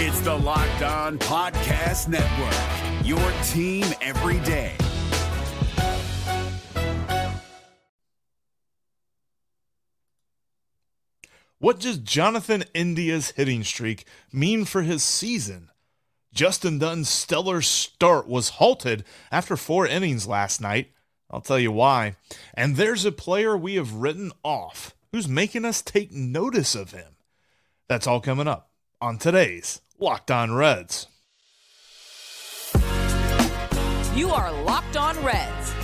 It's the Locked On Podcast Network, your team every day. What does Jonathan India's hitting streak mean for his season? Justin Dunn's stellar start was halted after 4 innings last night. I'll tell you why. And there's a player we have written off who's making us take notice of him. That's all coming up on today's Locked On Reds. You are Locked On Reds,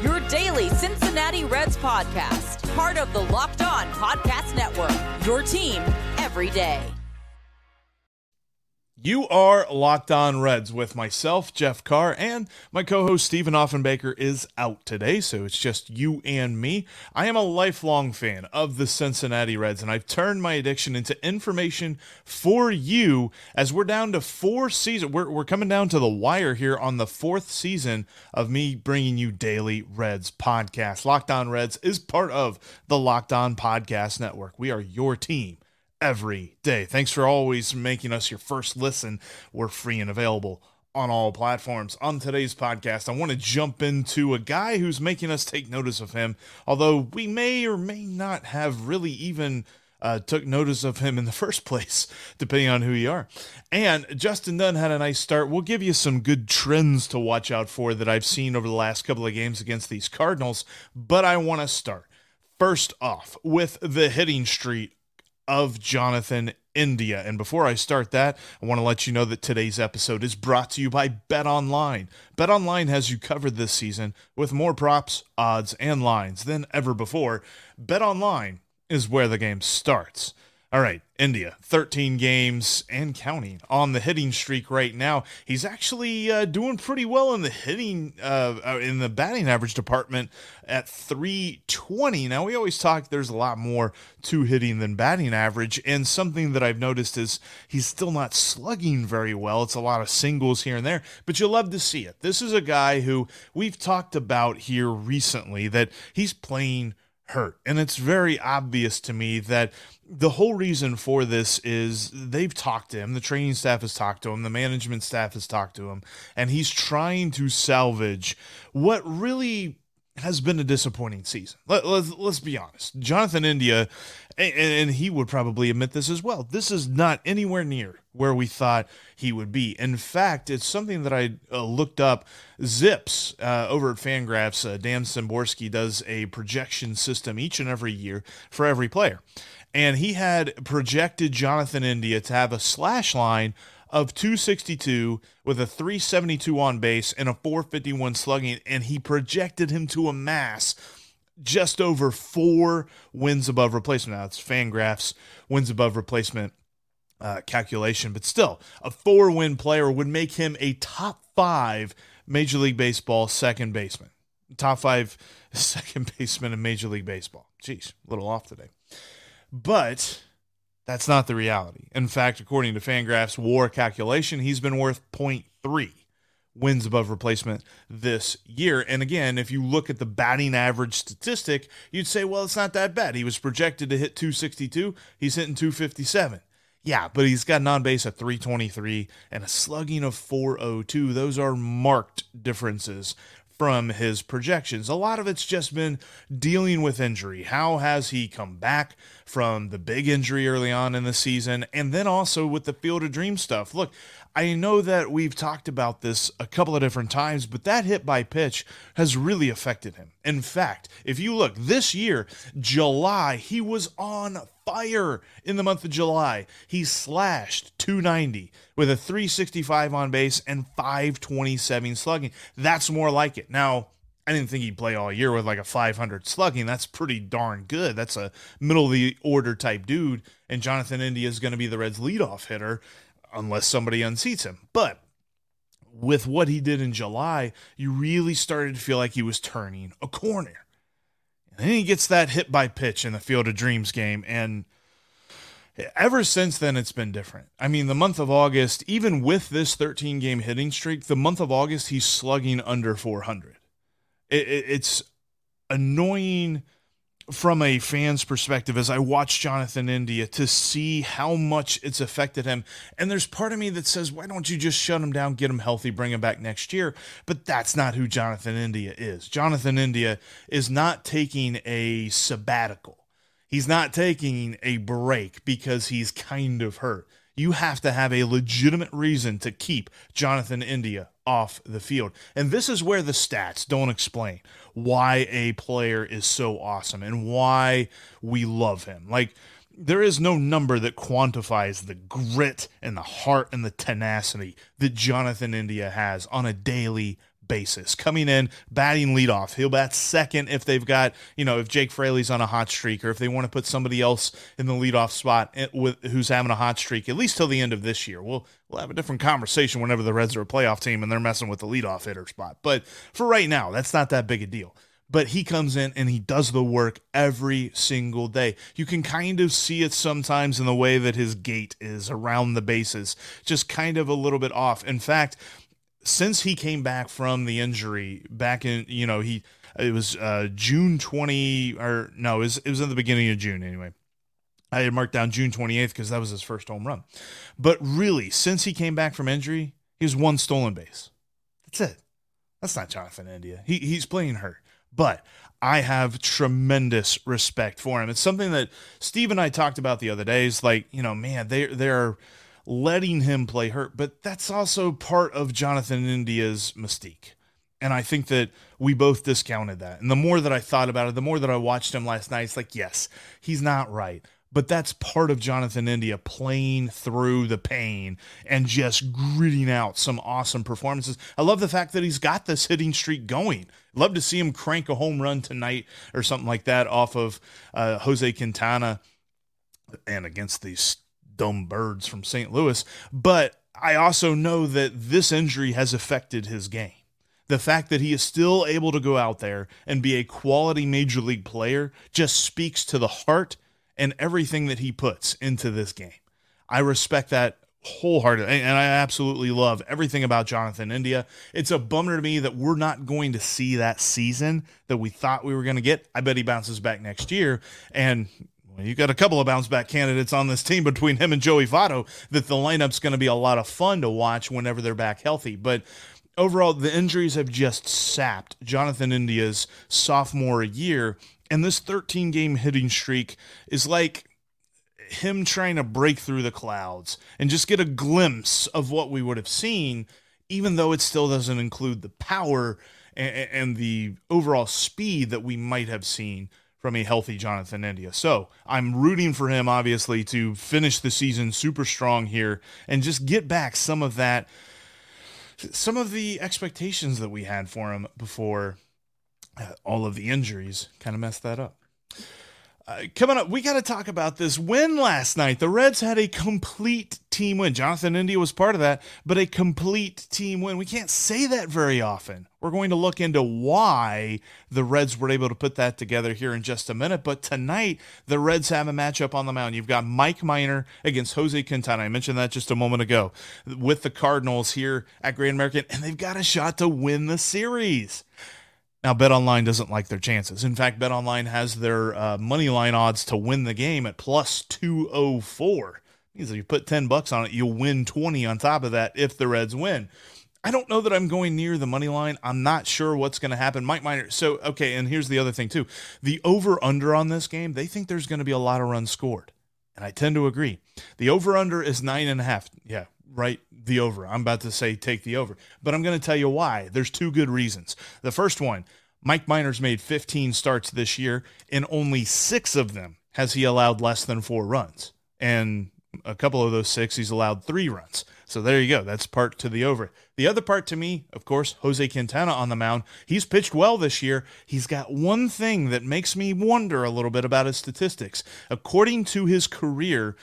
your daily Cincinnati Reds podcast. Part of the Locked On Podcast Network, your team every day. You are Locked On Reds with myself, Jeff Carr, and my co-host Stephen Offenbaker is out today, so it's just you and me. I am a lifelong fan of the Cincinnati Reds, and I've turned my addiction into information for you as we're down to 4 seasons. We're coming down to the wire here on the 4th season of me bringing you daily Reds podcast. Locked On Reds is part of the Locked On Podcast Network. We are your team every day. Thanks for always making us your first listen. We're free and available on all platforms. On today's podcast, I want to jump into a guy who's making us take notice of him, although we may or may not have really even took notice of him in the first place, depending on who you are. And Justin Dunn had a nice start. We'll give you some good trends to watch out for that I've seen over the last couple of games against these Cardinals, but I want to start first off with the hitting streak of Jonathan India. And before I start that, I want to let you know that today's episode is brought to you by BetOnline. BetOnline has you covered this season with more props, odds, and lines than ever before. BetOnline is where the game starts. All right, India, 13 games and counting on the hitting streak right now. He's actually doing pretty well in the hitting, in the batting average department at 320. Now, we always talk there's a lot more to hitting than batting average, and something that I've noticed is he's still not slugging very well. It's a lot of singles here and there, but you'll love to see it. This is a guy who we've talked about here recently that he's playing hurt, and it's very obvious to me that the whole reason for this is they've talked to him, the training staff has talked to him, the management staff has talked to him, and he's trying to salvage what really has been a disappointing season. Let's be honest. Jonathan India, and he would probably admit this as well, this is not anywhere near where we thought he would be. In fact, it's something that I looked up. Zips over at Fangraphs, Dan Szymborski does a projection system each and every year for every player. And he had projected Jonathan India to have a slash line of 262 with a 372 on base and a 451 slugging, and he projected him to amass just over 4 wins above replacement. Now, it's Fangraphs wins above replacement calculation, but still, a 4-win player would make him a top 5 Major League Baseball second baseman. Top 5 second baseman in Major League Baseball. Jeez, a little off today. But that's not the reality. In fact, according to Fangraphs' WAR calculation, he's been worth 0.3 wins above replacement this year. And again, if you look at the batting average statistic, you'd say, well, it's not that bad. He was projected to hit 262. He's hitting 257. Yeah, but he's got an on base of 323 and a slugging of 402. Those are marked differences from his projections. A lot of it's just been dealing with injury. How has he come back from the big injury early on in the season? And then also with the Field of Dreams stuff. Look, I know that we've talked about this a couple of different times, but that hit by pitch has really affected him. In fact, if you look this year, July, he was on fire in the month of July. He slashed 290 with a 365 on base and 527 slugging. That's more like it. Now, I didn't think he'd play all year with like a 500 slugging. That's pretty darn good. That's a middle of the order type dude. And Jonathan India is going to be the Reds leadoff hitter unless somebody unseats him. But with what he did in July, you really started to feel like he was turning a corner. And then he gets that hit by pitch in the Field of Dreams game. And ever since then, it's been different. I mean, the month of August, even with this 13-game hitting streak, the month of August, he's slugging under .400. It's annoying from a fan's perspective, as I watch Jonathan India, to see how much it's affected him. And there's part of me that says, why don't you just shut him down, get him healthy, bring him back next year? But that's not who Jonathan India is. Jonathan India is not taking a sabbatical. He's not taking a break because he's kind of hurt. You have to have a legitimate reason to keep Jonathan India off the field. And this is where the stats don't explain why a player is so awesome and why we love him. Like, there is no number that quantifies the grit and the heart and the tenacity that Jonathan India has on a daily basis. Coming in, batting leadoff, he'll bat second if they've got, you know, if Jake Fraley's on a hot streak, or if they want to put somebody else in the leadoff spot with who's having a hot streak, at least till the end of this year. We'll have a different conversation whenever the Reds are a playoff team and they're messing with the leadoff hitter spot. But for right now, that's not that big a deal. But he comes in and he does the work every single day. You can kind of see it sometimes in the way that his gait is around the bases, just kind of a little bit off. In fact, since he came back from the injury back in, you know, it was June 20 or no, it was in the beginning of June. Anyway, I had marked down June 28th cause that was his first home run. But really, since he came back from injury, he was one stolen base. That's it. That's not Jonathan India. He's playing hurt, but I have tremendous respect for him. It's something that Steve and I talked about the other day. It's like, you know, man, they're letting him play hurt, but that's also part of Jonathan India's mystique. And I think that we both discounted that. And the more that I thought about it, the more that I watched him last night, it's like, yes, he's not right. But that's part of Jonathan India playing through the pain and just gritting out some awesome performances. I love the fact that he's got this hitting streak going. Love to see him crank a home run tonight or something like that off of Jose Quintana and against these dumb birds from St. Louis. But I also know that this injury has affected his game. The fact that he is still able to go out there and be a quality major league player just speaks to the heart and everything that he puts into this game. I respect that wholeheartedly, and I absolutely love everything about Jonathan India. It's a bummer to me that we're not going to see that season that we thought we were going to get. I bet he bounces back next year, and you got a couple of bounce back candidates on this team between him and Joey Votto that the lineup's going to be a lot of fun to watch whenever they're back healthy. But overall, the injuries have just sapped Jonathan India's sophomore year. And this 13-game hitting streak is like him trying to break through the clouds and just get a glimpse of what we would have seen, even though it still doesn't include the power and the overall speed that we might have seen from a healthy Jonathan India. So I'm rooting for him, obviously, to finish the season super strong here and just get back some of that, some of the expectations that we had for him before all of the injuries kind of messed that up. Coming up, we got to talk about this win last night. The Reds had a complete team win. Jonathan India was part of that, but a complete team win. We can't say that very often. We're going to look into why the Reds were able to put that together here in just a minute. But tonight, the Reds have a matchup on the mound. You've got Mike Minor against Jose Quintana. I mentioned that just a moment ago with the Cardinals here at Great American, and they've got a shot to win the series. Now, BetOnline doesn't like their chances. In fact, BetOnline has their money line odds to win the game at plus 204. Means if you put $10 on it, you'll win 20 on top of that if the Reds win. I don't know that I'm going near the money line. I'm not sure what's going to happen. Mike Minor. So, okay, and here's the other thing, too. The over-under on this game, they think there's going to be a lot of runs scored, and I tend to agree. The over-under is 9.5. Yeah. Right, the over. I'm about to say take the over, but I'm going to tell you why. There's two good reasons. The first one, Mike Minor's made 15 starts this year, and only 6 of them has he allowed less than 4 runs. And a couple of those 6, he's allowed 3 runs. So there you go. That's part to the over. The other part to me, of course, Jose Quintana on the mound. He's pitched well this year. He's got one thing that makes me wonder a little bit about his statistics. According to his career,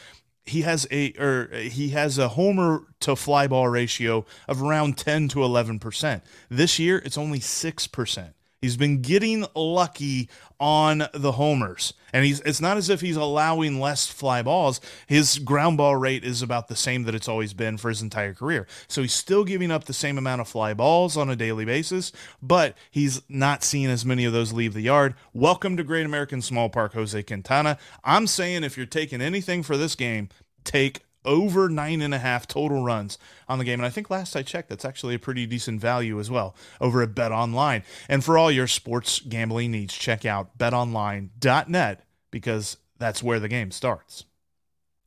he has a homer to fly ball ratio of around 10 to 11%. This year, it's only 6%. He's been getting lucky on the homers, and it's not as if he's allowing less fly balls. His ground ball rate is about the same that it's always been for his entire career. So he's still giving up the same amount of fly balls on a daily basis, but he's not seeing as many of those leave the yard. Welcome to Great American Small Park, Jose Quintana. I'm saying if you're taking anything for this game, take over 9.5 total runs on the game. And I think last I checked, that's actually a pretty decent value as well over at BetOnline. And for all your sports gambling needs, check out betonline.net because that's where the game starts.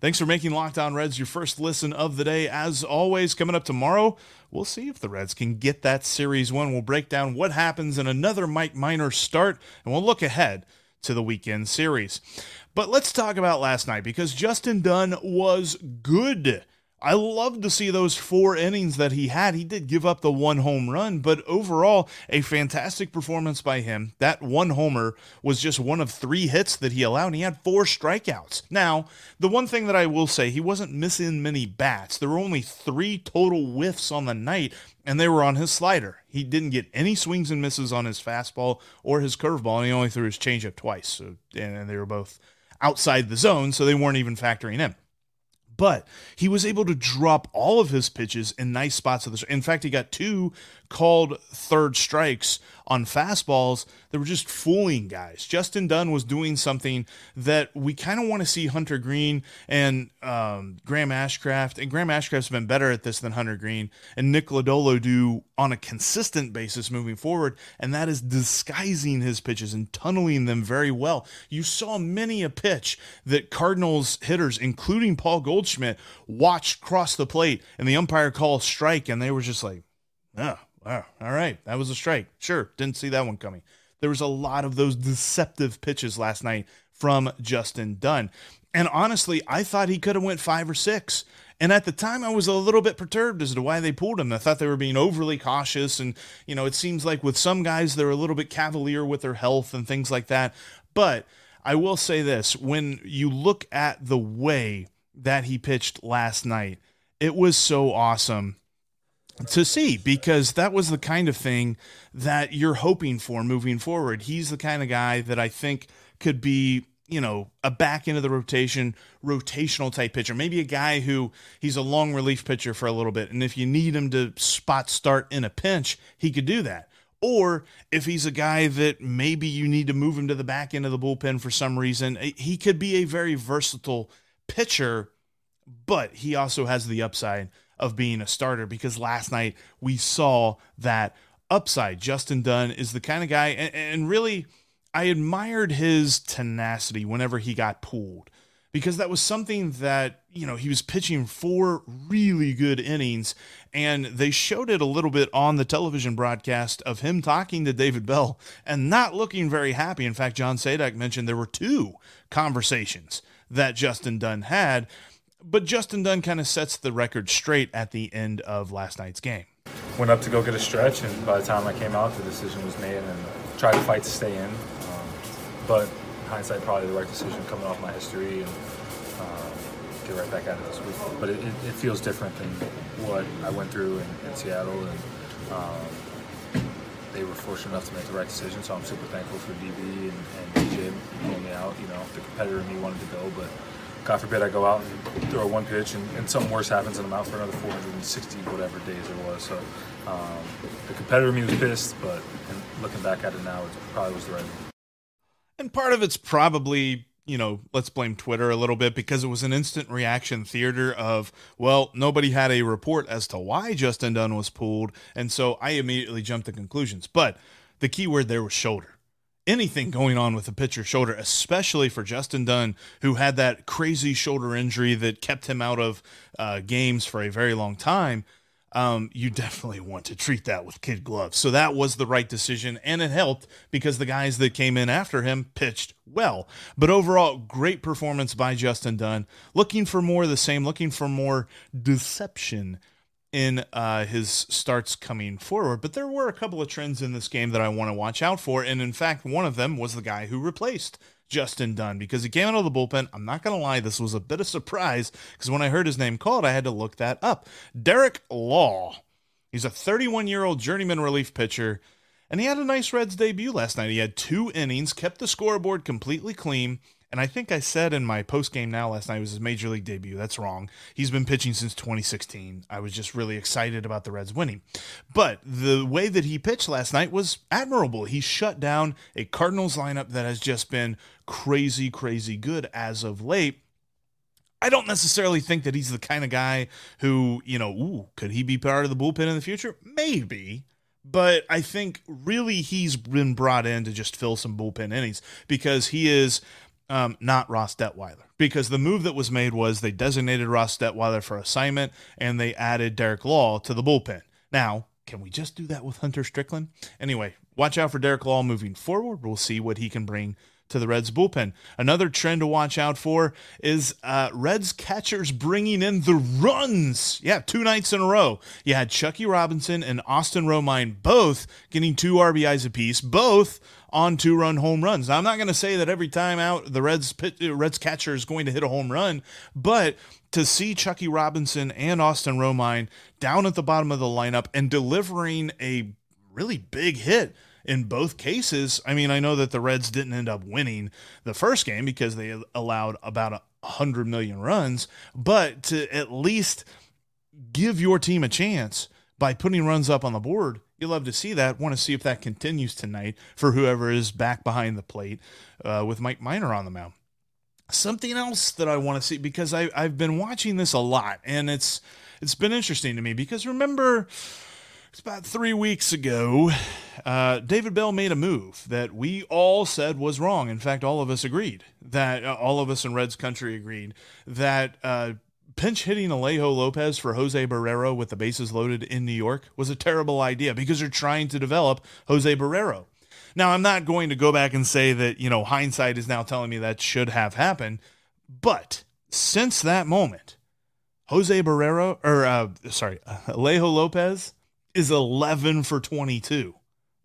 Thanks for making Locked On Reds your first listen of the day. As always, coming up tomorrow, we'll see if the Reds can get that series win. We'll break down what happens in another Mike Minor start, and we'll look ahead to the weekend series. But let's talk about last night, because Justin Dunn was good. I love to see those 4 innings that he had. He did give up the 1 home run, but overall, a fantastic performance by him. That 1 homer was just one of 3 hits that he allowed, and he had 4 strikeouts. Now, the one thing that I will say, he wasn't missing many bats. There were only 3 total whiffs on the night, and they were on his slider. He didn't get any swings and misses on his fastball or his curveball, and he only threw his changeup twice, and they were both outside the zone, so they weren't even factoring in. But he was able to drop all of his pitches in nice spots. In fact, he got 2 called third strikes on fastballs that were just fooling guys. Justin Dunn was doing something that we kind of want to see Hunter Green and Graham Ashcraft. And Graham Ashcraft's been better at this than Hunter Green and Nick Lodolo do on a consistent basis moving forward. And that is disguising his pitches and tunneling them very well. You saw many a pitch that Cardinals hitters, including Paul Goldschmidt, watched cross the plate and the umpire called strike, and they were just like, oh, wow, all right, that was a strike. Sure, didn't see that one coming. There was a lot of those deceptive pitches last night from Justin Dunn. And honestly, I thought he could have went 5 or 6. And at the time, I was a little bit perturbed as to why they pulled him. I thought they were being overly cautious. And, you know, it seems like with some guys, they're a little bit cavalier with their health and things like that. But I will say this, when you look at the way that he pitched last night, it was so awesome to see, because that was the kind of thing that you're hoping for moving forward. He's the kind of guy that I think could be, you know, a back into the rotation, rotational type pitcher, maybe a guy who he's a long relief pitcher for a little bit. And if you need him to spot start in a pinch, he could do that. Or if he's a guy that maybe you need to move him to the back end of the bullpen for some reason, he could be a very versatile pitcher, but he also has the upside of being a starter, because last night we saw that upside. Justin Dunn is the kind of guy, and really I admired his tenacity whenever he got pulled, because that was something that, you know, he was pitching 4 really good innings, and they showed it a little bit on the television broadcast of him talking to David Bell and not looking very happy. In fact, John Sadak mentioned there were 2 conversations that Justin Dunn had, but Justin Dunn kind of sets the record straight at the end of last night's game. Went up to go get a stretch, and by the time I came out, the decision was made, and tried to fight to stay in. But hindsight, probably the right decision coming off my history, and get right back at it this week. But it feels different than what I went through in Seattle, and they were fortunate enough to make the right decision, so I'm super thankful for DB and TJ pulling me out. You know, the competitor in me wanted to go, but God forbid I go out and throw one pitch and something worse happens and I'm out for another 460 whatever days it was. So the competitor in me was pissed, but looking back at it now, it probably was the right move. And part of it's probably, you know, let's blame Twitter a little bit, because it was an instant reaction theater of, well, nobody had a report as to why Justin Dunn was pulled. And so I immediately jumped to conclusions, but the key word there was shoulder. Anything going on with the pitcher's shoulder, especially for Justin Dunn, who had that crazy shoulder injury that kept him out of games for a very long time. You definitely want to treat that with kid gloves. So that was the right decision, and it helped because the guys that came in after him pitched well. But overall, great performance by Justin Dunn. Looking for more of the same, looking for more deception in his starts coming forward. But there were a couple of trends in this game that I want to watch out for. And in fact, one of them was the guy who replaced Justin Dunn, because he came out of the bullpen. I'm not going to lie, this was a bit of surprise, because when I heard his name called, I had to look that up. Derek Law. He's a 31-year-old journeyman relief pitcher, and he had a nice Reds debut last night. He had 2 innings, kept the scoreboard completely clean, and I think I said in my post-game now last night it was his major league debut. That's wrong. He's been pitching since 2016. I was just really excited about the Reds winning. But the way that he pitched last night was admirable. He shut down a Cardinals lineup that has just been crazy, crazy good as of late. I don't necessarily think that he's the kind of guy who, could he be part of the bullpen in the future? Maybe. But I think really he's been brought in to just fill some bullpen innings, because he is – not Ross Detweiler, because the move that was made was they designated Ross Detweiler for assignment and they added Derek Law to the bullpen. Now, can we just do that with Hunter Strickland? Anyway, watch out for Derek Law moving forward. We'll see what he can bring to the Reds bullpen. Another trend to watch out for is Reds catchers bringing in the runs. Yeah, 2 nights in a row. You had Chuckie Robinson and Austin Romine both getting 2 RBIs apiece, both on 2-run home runs. Now, I'm not going to say that every time out the Reds catcher is going to hit a home run, but to see Chuckie Robinson and Austin Romine down at the bottom of the lineup and delivering a really big hit in both cases. I mean, I know that the Reds didn't end up winning the first game because they allowed about 100 million runs, but to at least give your team a chance by putting runs up on the board, you love to see that. Want to see if that continues tonight for whoever is back behind the plate with Mike Minor on the mound. Something else that I want to see, because I've been watching this a lot, and it's been interesting to me, because remember, it's about 3 weeks ago, David Bell made a move that we all said was wrong. In fact, all of us agreed that all of us in Reds country agreed that pinch hitting Alejo Lopez for Jose Barrero with the bases loaded in New York was a terrible idea, because you're trying to develop Jose Barrero. Now, I'm not going to go back and say that, hindsight is now telling me that should have happened. But since that moment, Alejo Lopez is 11 for 22.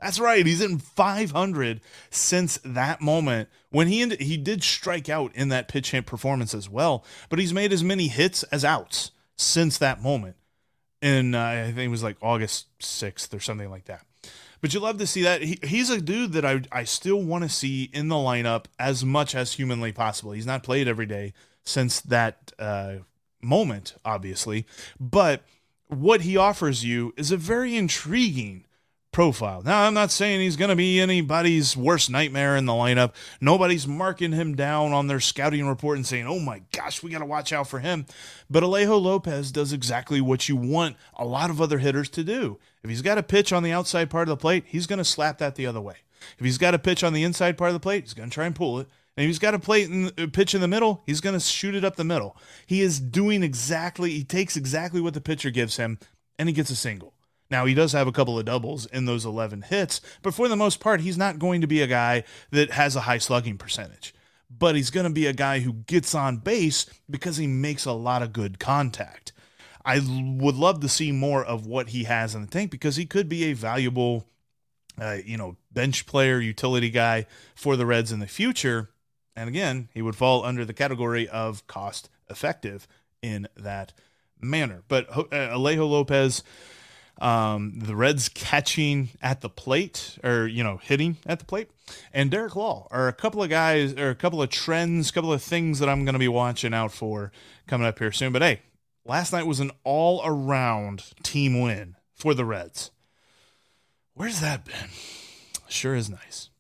That's right. He's in .500 since that moment, when he did strike out in that pitch hit performance as well, but he's made as many hits as outs since that moment. And I think it was like August 6th or something like that. But you love to see that. He's a dude that I still want to see in the lineup as much as humanly possible. He's not played every day since that moment, obviously, but what he offers you is a very intriguing profile. Now, I'm not saying he's going to be anybody's worst nightmare in the lineup. Nobody's marking him down on their scouting report and saying, oh my gosh, we got to watch out for him. But Alejo Lopez does exactly what you want a lot of other hitters to do. If he's got a pitch on the outside part of the plate, he's going to slap that the other way. If he's got a pitch on the inside part of the plate, he's going to try and pull it. And if he's got a pitch in the middle, he's going to shoot it up the middle. He is doing exactly, he takes exactly what the pitcher gives him, and he gets a single. Now, he does have a couple of doubles in those 11 hits, but for the most part, he's not going to be a guy that has a high slugging percentage. But he's going to be a guy who gets on base because he makes a lot of good contact. I would love to see more of what he has in the tank, because he could be a valuable, bench player, utility guy for the Reds in the future. And again, he would fall under the category of cost effective in that manner. But Alejo Lopez, the Reds catching at the plate, or, hitting at the plate, and Derek Law are a couple of guys, or a couple of trends, a couple of things that I'm going to be watching out for coming up here soon. But hey, last night was an all around team win for the Reds. Where's that been? Sure is nice.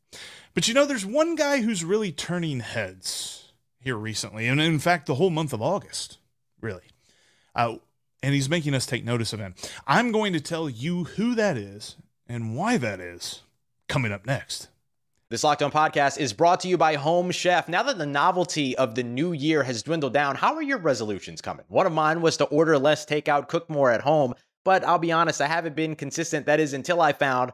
But there's one guy who's really turning heads here recently, and in fact, the whole month of August, really. And he's making us take notice of him. I'm going to tell you who that is and why that is coming up next. This Locked On Podcast is brought to you by Home Chef. Now that the novelty of the new year has dwindled down, how are your resolutions coming? One of mine was to order less takeout, cook more at home. but I'll be honest, I haven't been consistent. That is until I found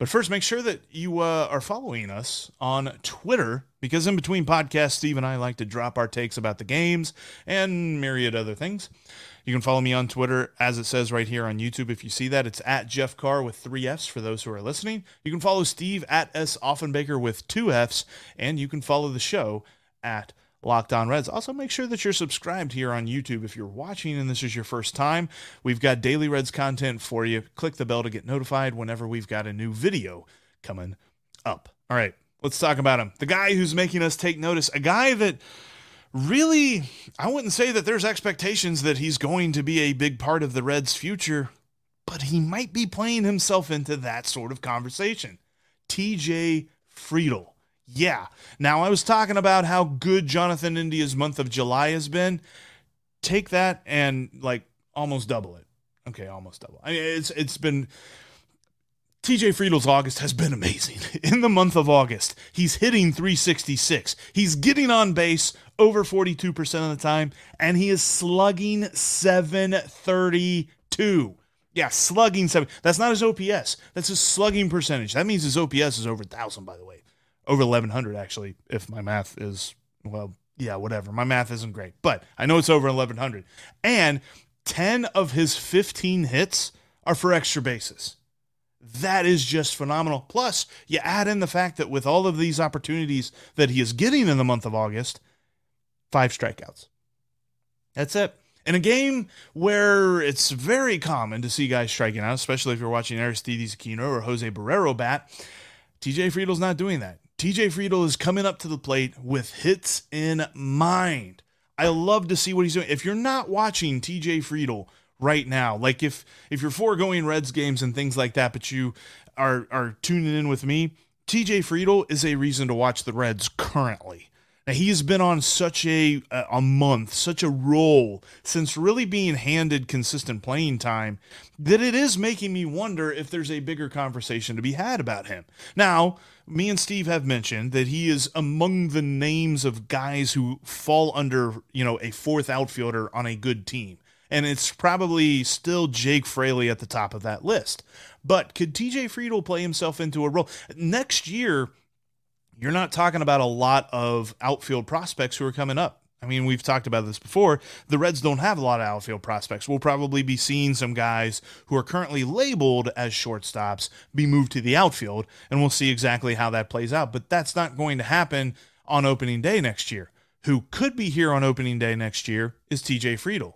But first, make sure that you are following us on Twitter, because in between podcasts, Steve and I like to drop our takes about the games and myriad other things. You can follow me on Twitter, as it says right here on YouTube. If you see that, it's at Jeff Carr with 3 Fs for those who are listening. You can follow Steve at S. Offenbaker with 2 Fs, and you can follow the show at Locked On Reds. Also, make sure that you're subscribed here on YouTube. If you're watching and this is your first time, we've got daily Reds content for you. Click the bell to get notified whenever we've got a new video coming up. All right, let's talk about him. The guy who's making us take notice, a guy that really, I wouldn't say that there's expectations that he's going to be a big part of the Reds' future, but he might be playing himself into that sort of conversation. TJ Friedl. Yeah. Now, I was talking about how good Jonathan India's month of July has been. Take that and like almost double it. Okay, almost double. I mean, it's been TJ Friedl's August has been amazing. In the month of August, he's hitting .366. He's getting on base over 42% of the time, and he is slugging .732. Yeah, slugging seven. That's not his OPS. That's his slugging percentage. That means his OPS is over 1,000, by the way. Over 1,100, actually, if my math is, well, yeah, whatever. My math isn't great, but I know it's over 1,100. And 10 of his 15 hits are for extra bases. That is just phenomenal. Plus, you add in the fact that with all of these opportunities that he is getting in the month of August, 5 strikeouts. That's it. In a game where it's very common to see guys striking out, especially if you're watching Aristides Aquino or Jose Barrero bat, TJ Friedl's not doing that. TJ Friedl is coming up to the plate with hits in mind. I love to see what he's doing. If you're not watching TJ Friedl right now, like if you're foregoing Reds games and things like that, but you are tuning in with me, TJ Friedl is a reason to watch the Reds currently. Now, he has been on such a month, such a roll since really being handed consistent playing time that it is making me wonder if there's a bigger conversation to be had about him. Now, me and Steve have mentioned that he is among the names of guys who fall under, you know, a fourth outfielder on a good team. And it's probably still Jake Fraley at the top of that list. But could TJ Friedl play himself into a role? Next year, you're not talking about a lot of outfield prospects who are coming up. I mean, we've talked about this before. The Reds don't have a lot of outfield prospects. We'll probably be seeing some guys who are currently labeled as shortstops be moved to the outfield, and we'll see exactly how that plays out. But that's not going to happen on opening day next year. Who could be here on opening day next year is TJ Friedl.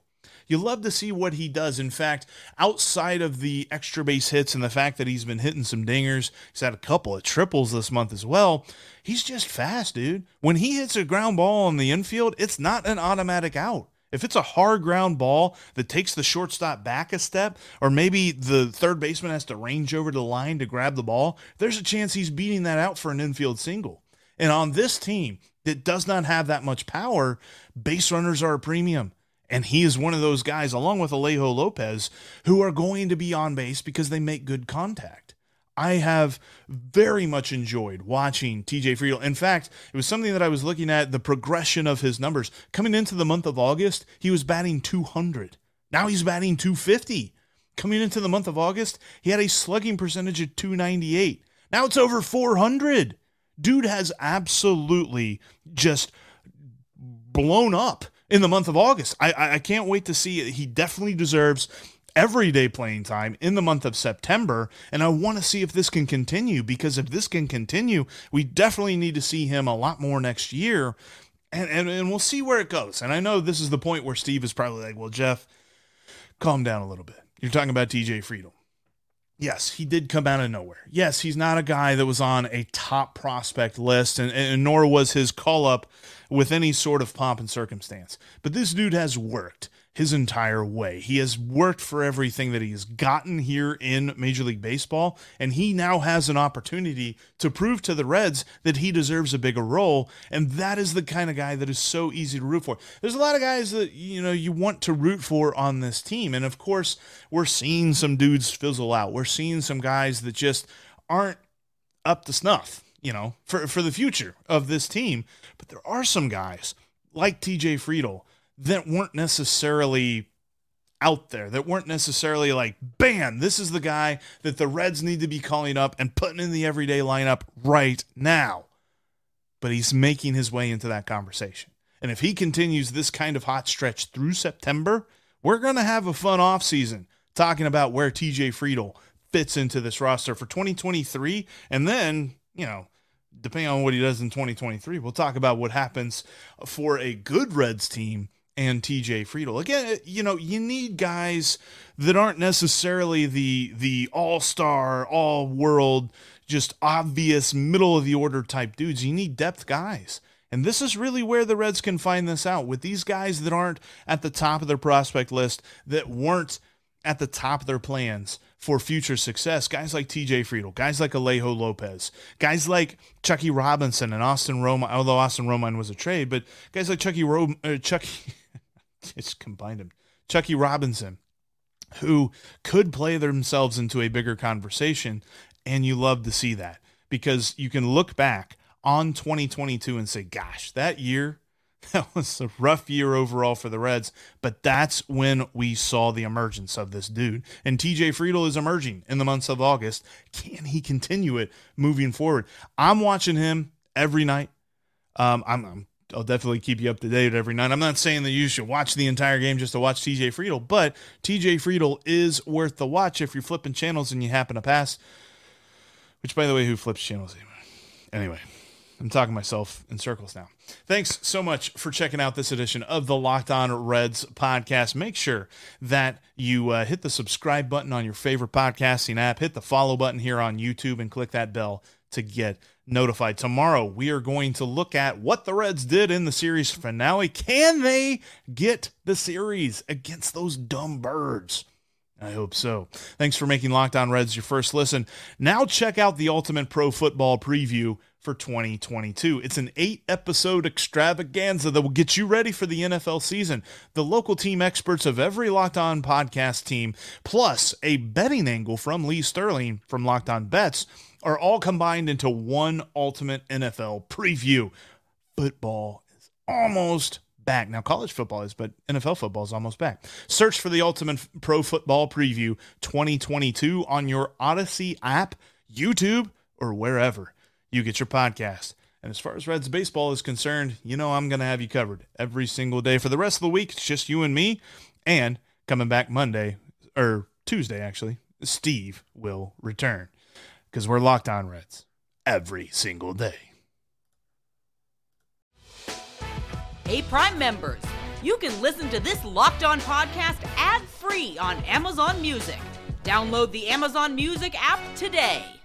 You love to see what he does. In fact, outside of the extra base hits and the fact that he's been hitting some dingers, he's had a couple of triples this month as well. He's just fast, dude. When he hits a ground ball in the infield, it's not an automatic out. If it's a hard ground ball that takes the shortstop back a step, or maybe the third baseman has to range over the line to grab the ball, there's a chance he's beating that out for an infield single. And on this team that does not have that much power, base runners are a premium. And he is one of those guys, along with Alejo Lopez, who are going to be on base because they make good contact. I have very much enjoyed watching TJ Friedl. In fact, it was something that I was looking at, the progression of his numbers. Coming into the month of August, he was batting .200. Now he's batting .250. Coming into the month of August, he had a slugging percentage of .298. Now it's over .400. Dude has absolutely just blown up in the month of August. I can't wait to see it. He definitely deserves everyday playing time in the month of September, and I want to see if this can continue, because if this can continue, we definitely need to see him a lot more next year. And we'll see where it goes. And I know this is the point where Steve is probably like, well, Jeff, calm down a little bit. You're talking about TJ Friedl. Yes, he did come out of nowhere. Yes, he's not a guy that was on a top prospect list, and nor was his call-up with any sort of pomp and circumstance. But this dude has worked his entire way. He has worked for everything that he has gotten here in Major League Baseball, and he now has an opportunity to prove to the Reds that he deserves a bigger role, and that is the kind of guy that is so easy to root for. There's a lot of guys that, you know, you want to root for on this team, and of course, we're seeing some dudes fizzle out. We're seeing some guys that just aren't up to snuff, you know, for the future of this team, but there are some guys like TJ Friedl that weren't necessarily out there, that weren't necessarily like, bam, this is the guy that the Reds need to be calling up and putting in the everyday lineup right now. But he's making his way into that conversation. And if he continues this kind of hot stretch through September, we're going to have a fun offseason talking about where TJ Friedl fits into this roster for 2023. And then, you know, depending on what he does in 2023, we'll talk about what happens for a good Reds team and TJ Friedl. Again, you know, you need guys that aren't necessarily the all-star, all-world, just obvious, middle-of-the-order type dudes. You need depth guys. And this is really where the Reds can find this out, with these guys that aren't at the top of their prospect list, that weren't at the top of their plans for future success. Guys like TJ Friedl, guys like Alejo Lopez, guys like Chuckie Robinson and Austin Romine, although Austin Romine was a trade, but guys like Chuckie Robinson, who could play themselves into a bigger conversation. And you love to see that, because you can look back on 2022 and say, gosh, that year, that was a rough year overall for the Reds, but that's when we saw the emergence of this dude. And TJ Friedl is emerging in the months of August. Can he continue it moving forward? I'm watching him every night. I'll definitely keep you up to date every night. I'm not saying that you should watch the entire game just to watch TJ Friedl, but TJ Friedl is worth the watch if you're flipping channels and you happen to pass. Which, by the way, who flips channels anyway? I'm talking myself in circles now. Thanks so much for checking out this edition of the Locked On Reds podcast. Make sure that you hit the subscribe button on your favorite podcasting app. Hit the follow button here on YouTube and click that bell to get notified. Tomorrow, we are going to look at what the Reds did in the series finale. Can they get the series against those dumb birds? I hope so. Thanks for making Locked On Reds your first listen. Now check out the Ultimate Pro Football Preview for 2022. It's an 8-episode extravaganza that will get you ready for the NFL season. The local team experts of every Locked On podcast team, plus a betting angle from Lee Sterling from Locked On Bets, are all combined into one ultimate NFL preview. Football is almost back. Now, college football is, but NFL football is almost back. Search for the Ultimate Pro Football Preview 2022 on your Odyssey app, YouTube, or wherever you get your podcast. And as far as Reds baseball is concerned, you know I'm going to have you covered every single day for the rest of the week. It's just you and me. And coming back Monday, or Tuesday actually, Steve will return, because we're Locked On Reds every single day. Hey, Prime members, you can listen to this Locked On podcast ad-free on Amazon Music. Download the Amazon Music app today.